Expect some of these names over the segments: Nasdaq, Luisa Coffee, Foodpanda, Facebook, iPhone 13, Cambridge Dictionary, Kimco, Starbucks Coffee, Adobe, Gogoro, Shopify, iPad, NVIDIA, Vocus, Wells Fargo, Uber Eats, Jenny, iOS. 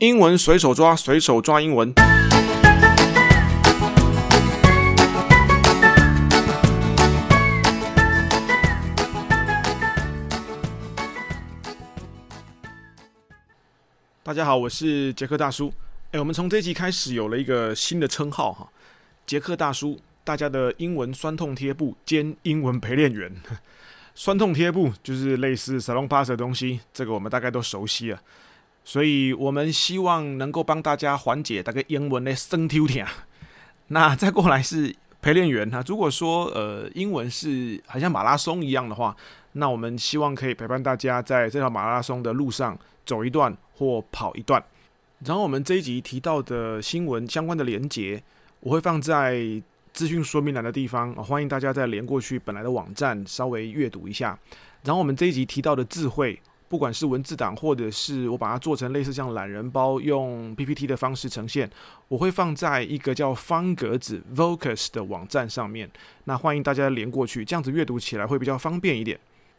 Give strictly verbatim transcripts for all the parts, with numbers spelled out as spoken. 英文随手抓，随手抓英文。大家好，我是杰克大叔。欸、我们从这集开始有了一个新的称号哈，杰克大叔，大家的英文酸痛贴布兼英文陪练员。酸痛贴布就是类似 Salon Pass 的东西，这个我们大概都熟悉了。所以我们希望能够帮大家缓解大概英文的酸痛痛。那再过来是陪练员，如果说、呃、英文是好像马拉松一样的话，那我们希望可以陪伴大家在这条马拉松的路上走一段或跑一段。然后我们这一集提到的新闻相关的连结，我会放在资讯说明栏的地方，欢迎大家再连过去本来的网站稍微阅读一下。然后我们这一集提到的智慧，不管是文字档，或者是我把它做成类似像懒人包，用 P P T 的方式呈现，我会放在一个叫方格子 Vocus 的网站上面。那欢迎大家连过去，这样子阅读起来会比较方便一点。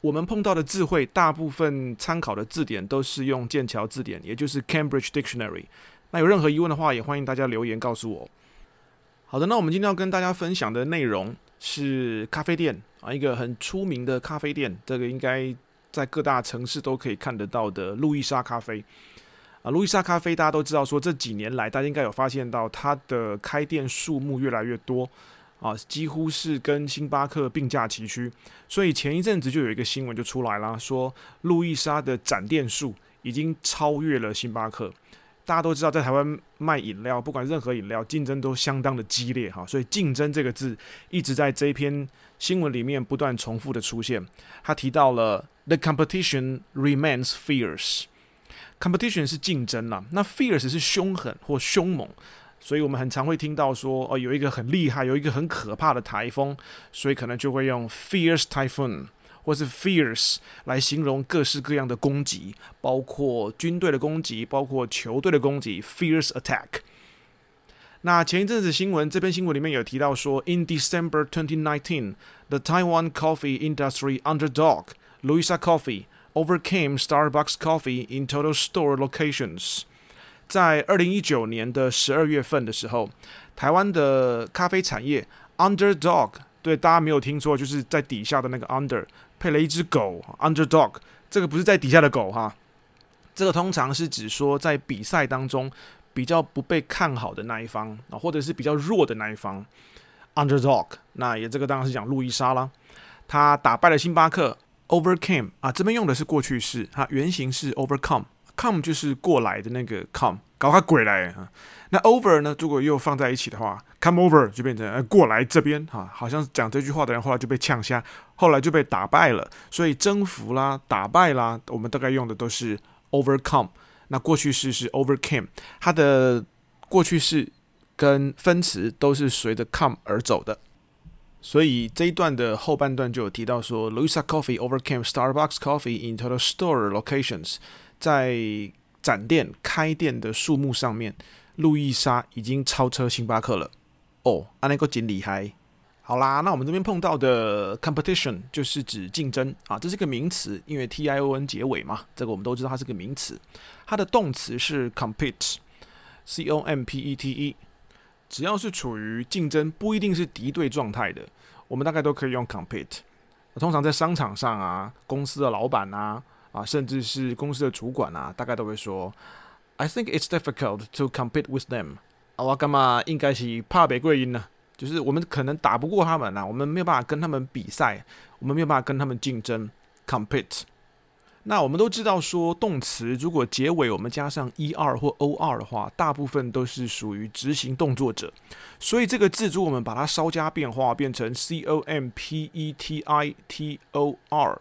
我们碰到的智慧，大部分参考的字典都是用剑桥字典，也就是 Cambridge Dictionary。那有任何疑问的话，也欢迎大家留言告诉我。好的，那我们今天要跟大家分享的内容是咖啡店啊，一个很出名的咖啡店，这个应该在各大城市都可以看得到的路易莎咖啡啊，路易莎咖啡大家都知道，说这几年来大家应该有发现到它的开店数目越来越多啊，几乎是跟星巴克并驾齐驱。所以前一阵子就有一个新闻就出来啦，说路易莎的展店数已经超越了星巴克。大家都知道，在台湾卖饮料，不管任何饮料，竞争都相当的激烈哈，所以竞争这个字一直在这一篇新闻里面不断重复的出现。他提到了 The competition remains fierce。 Competition 是竞争啦，那 fierce 是凶狠或凶猛，所以我们很常会听到说、哦、有一个很厉害，有一个很可怕的台风，所以可能就会用 fierce typhoon或是 fierce 来形容各式各样的攻击，包括军队的攻击，包括球队的攻击 fierce attack。 那前一阵子新闻，这篇新闻里面有提到说 In December twenty nineteen, the Taiwan coffee industry underdog Luisa Coffee overcame Starbucks Coffee in total store locations。 在二零一九年的十二月份的时候，台湾的咖啡产业 underdog， 对，大家没有听错，就是在底下的那个 under配了一只狗 ，underdog， 这个不是在底下的狗哈，这个通常是指说在比赛当中比较不被看好的那一方，或者是比较弱的那一方 ，underdog。那也这个当然是讲路易莎啦，他打败了星巴克 ，overcame 啊，这边用的是过去式，它原型是 overcome，come 就是过来的那个 come， 搞他鬼来啊。那 over 呢，如果又放在一起的话 ，come over 就变成、呃、过来这边哈，好像讲这句话的人后来就被呛瞎。后来就被打败了，所以征服啦、打败啦，我们大概用的都是 overcome。那过去式是 overcame， 它的过去式跟分词都是随着 come 而走的。所以这一段的后半段就有提到说 ，Luisa Coffee overcame Starbucks Coffee in total store locations。在展店开店的数目上面，路易莎已经超车星巴克了。哦，啊那个真厉害。好啦，那我们这边碰到的 competition 就是指竞争啊，这是个名词，因为 tion 结尾嘛，这个我们都知道它是个名词。它的动词是 compete，C O M P E T E， 只要是处于竞争，不一定是敌对状态的，我们大概都可以用 compete。通常在商场上啊，公司的老板啊，啊甚至是公司的主管啊，大概都会说 ，I think it's difficult to compete with them。啊，我干嘛应该是怕被过赢呢？就是我们可能打不过他们啦，我们没有办法跟他们比赛，我们没有办法跟他们竞争 ，compete。那我们都知道说，动词如果结尾我们加上 er 或 or 的话，大部分都是属于执行动作者。所以这个字，如果我们把它稍加变化，变成 competitor，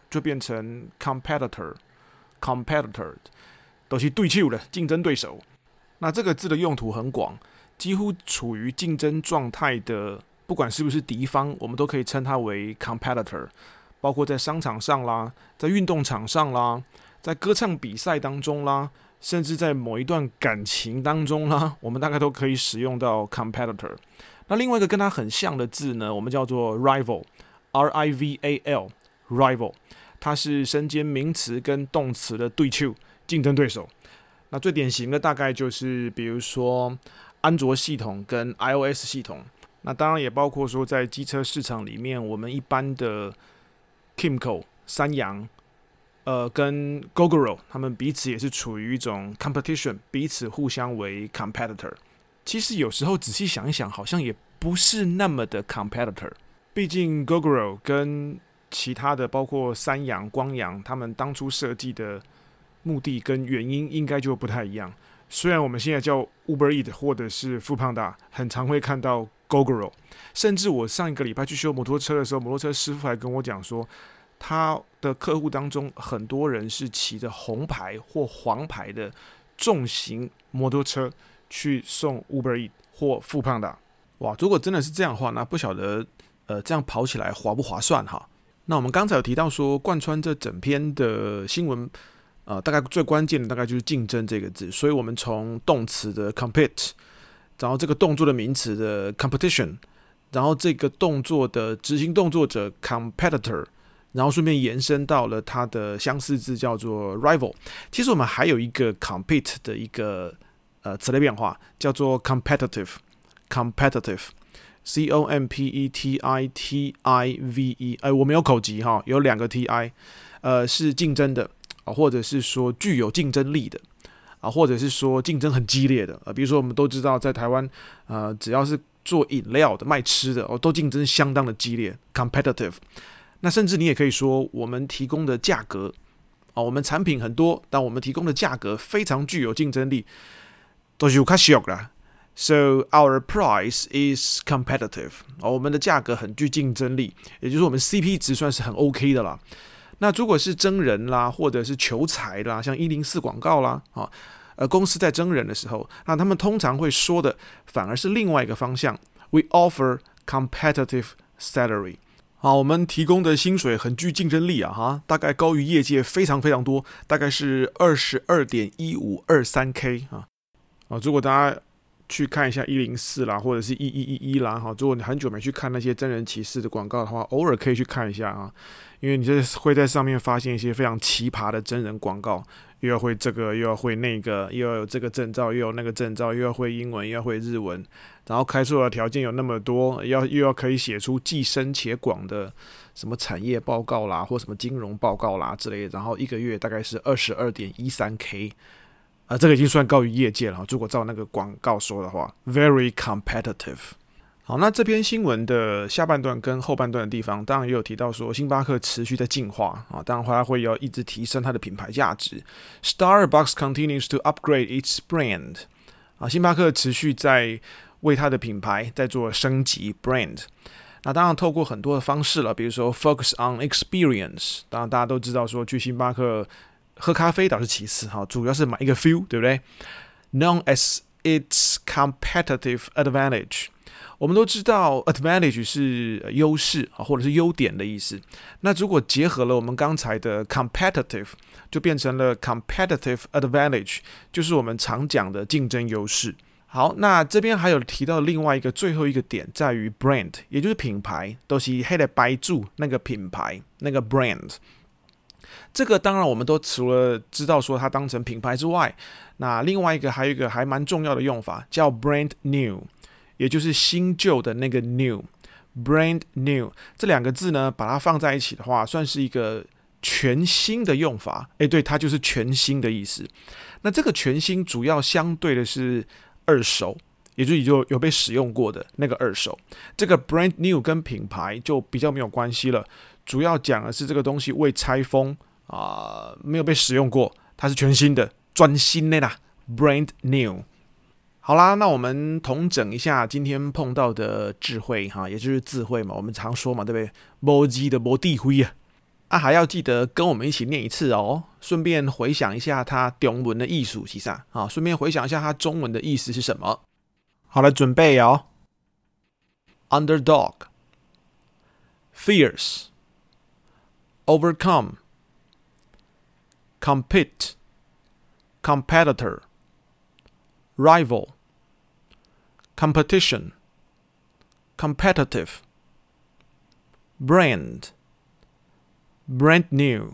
就变成 competitor， competitor 都是对手了，竞争对手。那这个字的用途很广。几乎处于竞争状态的，不管是不是敌方，我们都可以称它为 competitor， 包括在商场上啦，在运动场上啦，在歌唱比赛当中啦，甚至在某一段感情当中啦，我们大概都可以使用到 competitor。 那另外一个跟它很像的字呢，我们叫做 rival， R I V A L， rival， 它是身兼名词跟动词的对手，竞争对手。那最典型的大概就是比如说安卓系统跟 iOS 系统，那当然也包括说在机车市场里面，我们一般的 Kimco 三洋呃跟 Gogoro 他们彼此也是处于一种 competition， 彼此互相为 competitor。 其实有时候仔细想一想，好像也不是那么的 competitor， 毕竟 Gogoro 跟其他的包括三洋、光洋他们当初设计的目的跟原因应该就不太一样。虽然我们现在叫 Uber Eats 或者是 Foodpanda， 很常会看到 Gogoro， 甚至我上一个礼拜去修摩托车的时候，摩托车师傅还跟我讲说，他的客户当中很多人是骑着红牌或黄牌的重型摩托车去送 Uber Eats 或 Foodpanda。 哇，如果真的是这样的话，那不晓得呃这样跑起来划不划算哈？那我们刚才有提到说，贯穿这整篇的新闻，呃，大概最关键的大概就是竞争这个字，所以我们从动词的 compete， 然后这个动作的名词的 competition， 然后这个动作的执行动作者 competitor， 然后顺便延伸到了它的相似字叫做 rival。 其实我们还有一个 compete 的一个呃词类变化叫做 competitive， competitive C O M P E T I T I V E， 哎，我没有口级哈，有两个 T I， 呃，是竞争的，或者是说具有竞争力的，啊，或者是说竞争很激烈的，呃，比如说我们都知道在台湾，呃，只要是做饮料的、卖吃的，哦，都竞争相当的激烈 ，competitive。那甚至你也可以说，我们提供的价格，哦，我们产品很多，但我们提供的价格非常具有竞争力，都是有卡小啦。So our price is competitive，哦，我们的价格很具竞争力，也就是我们 C P 值算是很 OK 的啦。那如果是征人啦，或者是求财啦，像一零四广告啦，哦，呃，公司在征人的时候，那他们通常会说的反而是另外一个方向 ，We offer competitive salary，好，我们提供的薪水很具竞争力啊，哈，大概高于业界非常非常多，大概是 二十二点一五二三K 啊，哦，如果大家去看一下一零四啦，或者是一一一一啦，哈，如果你很久没去看那些真人歧视的广告的话，偶尔可以去看一下啊，因为你这会在上面发现一些非常奇葩的真人广告，又要会这个，又要会那个，又要有这个证照，又有那个证照，又要会英文，又要会日文，然后开出的条件有那么多，要又要可以写出既深且广的什么产业报告啦，或什么金融报告啦之类的，然后一个月大概是 二十二点一三K。呃、这个已经算高于业界了，如果照那个广告说的话 very competitive。 好，那这篇新闻的下半段跟后半段的地方当然也有提到说，星巴克持续在进化，啊，当然它会要一直提升它的品牌价值。 Starbucks continues to upgrade its brand，啊，星巴克持续在为它的品牌在做升级 brand，那当然透过很多的方式了，比如说 focus on experience， 当然大家都知道说去星巴克喝咖啡倒是其次，主要是买一个 feel， 对不对？ Known as its competitive advantage， 我们都知道 advantage 是优势或者是优点的意思，那如果结合了我们刚才的 competitive， 就变成了 competitive advantage， 就是我们常讲的竞争优势。好，那这边还有提到另外一个最后一个点在于 brand， 也就是品牌，都是黑的白柱那个品牌那个 brand，这个当然我们都除了知道说它当成品牌之外，那另外一个还有一个还蛮重要的用法叫 brand new， 也就是新旧的那个 new， brand new 这两个字呢把它放在一起的话算是一个全新的用法，诶，对，它就是全新的意思。那这个全新主要相对的是二手，也就是有被使用过的那个二手，这个 brand new 跟品牌就比较没有关系了，主要讲的是这个东西未拆封，呃、没有被使用过，它是全新的，专新的啦 brand new。 好啦，那我们统整一下今天碰到的智慧哈，也就是智慧嘛，我们常说嘛，对不对？没机的没地灰啊，啊还要记得跟我们一起念一次哦，顺便回想一下它中文的意思是啥啊，顺便回想一下它中文的意思是什么。好了，准备哦。 Underdog， Fierce， Overcome，Compete， Competitor， Rival， Competition， Competitive， Brand， Brand new。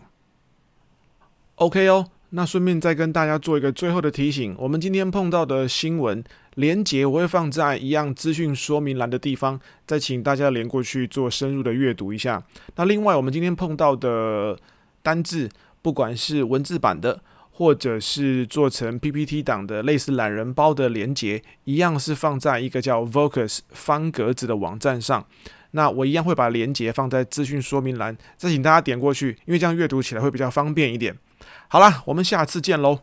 OK 哦，那顺便再跟大家做一个最后的提醒，我们今天碰到的新闻连结我会放在一样资讯说明栏的地方，再请大家连过去做深入的阅读一下。那另外我们今天碰到的单字，不管是文字版的或者是做成 P P T 档的类似懒人包的连结，一样是放在一个叫 Vocus 方格子的网站上。那我一样会把连结放在资讯说明栏，再请大家点过去，因为这样阅读起来会比较方便一点。好啦，我们下次见喽。